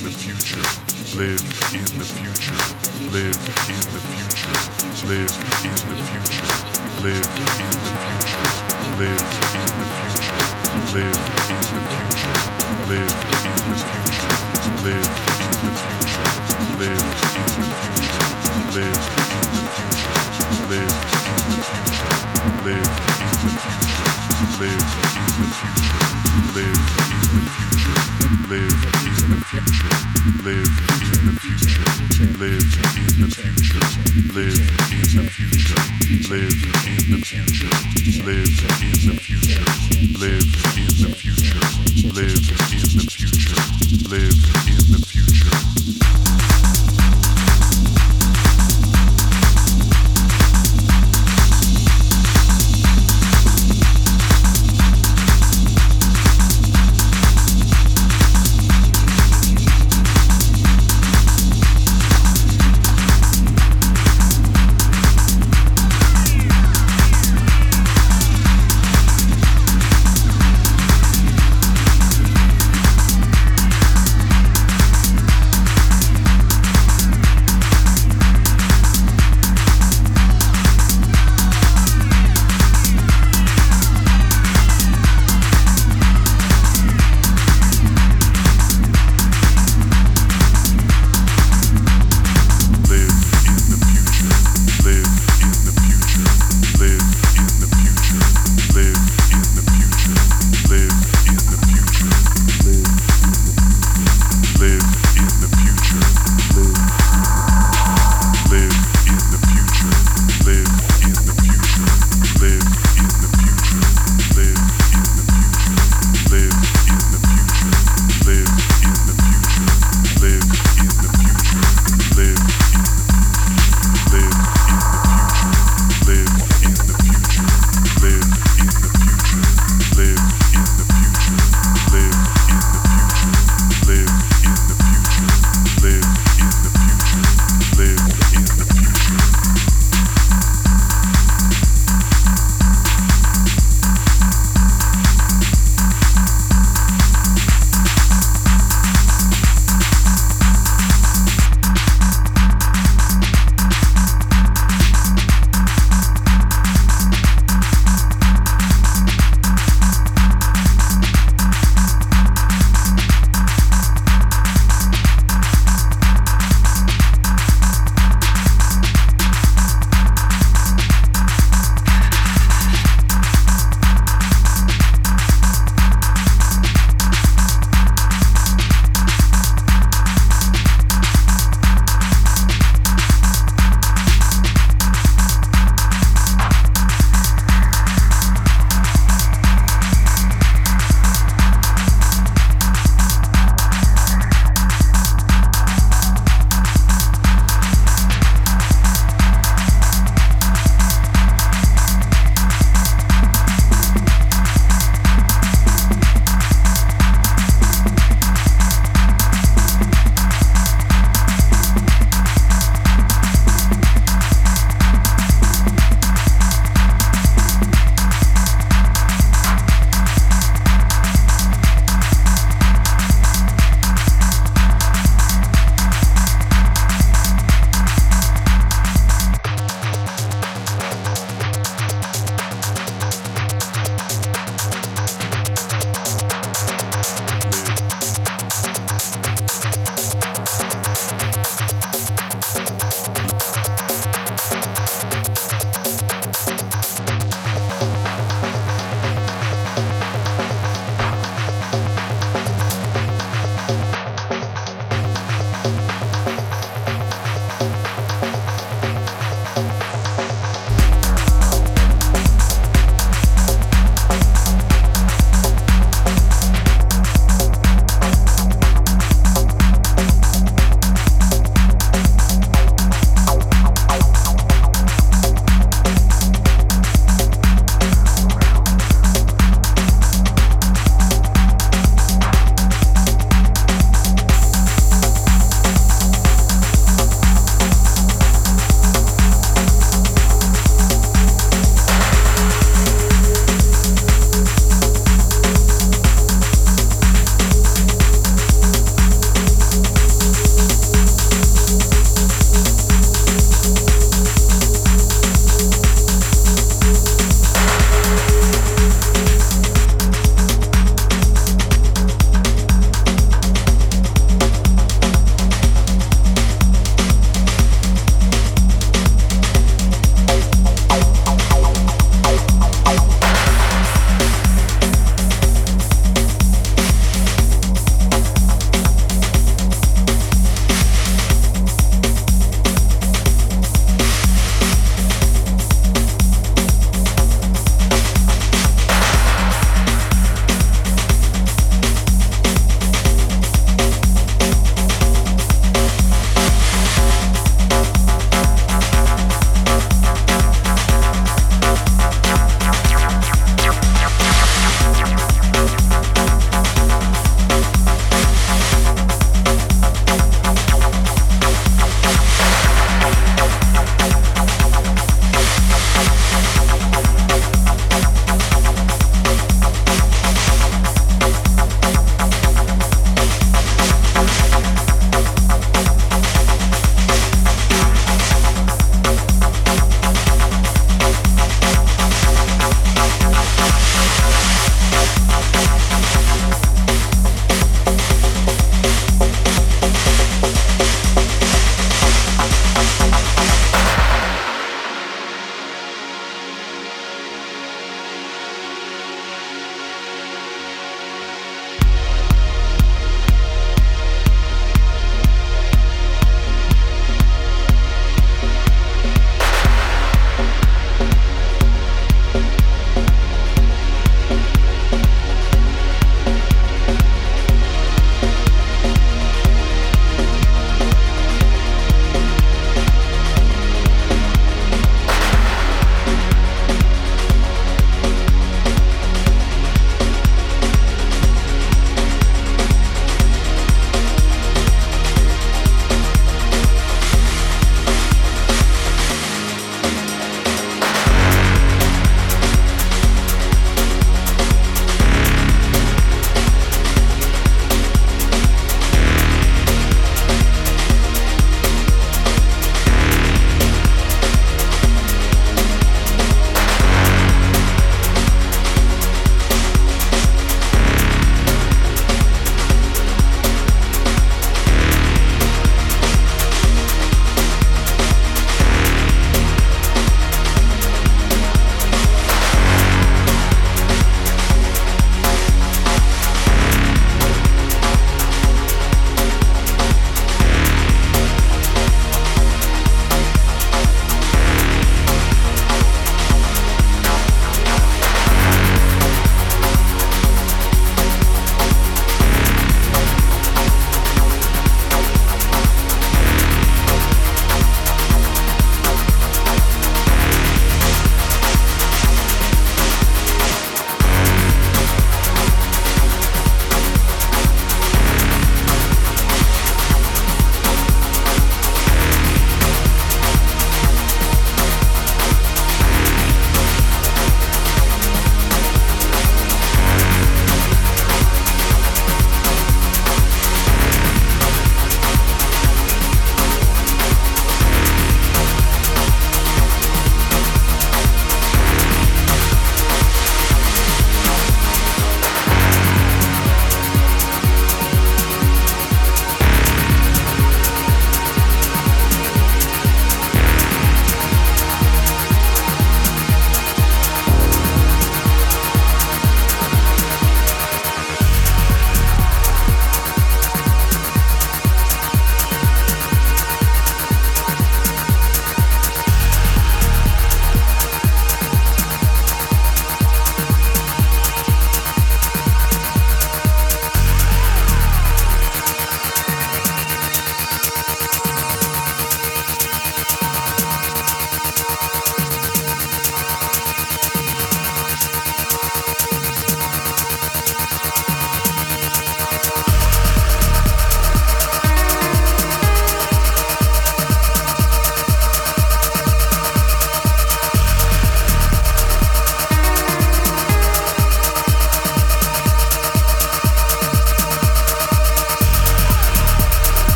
the future, live in the future, live in the future, live in the future, live in the future, live in the future, live in the future, live in the future, live in the future, live in the future, live in the future, live in the future, live in the future, live in the future, live in the future, live in the future, live in the future, live in the future, live in the future, live in the future, live in the future, live in the future, live in the future, live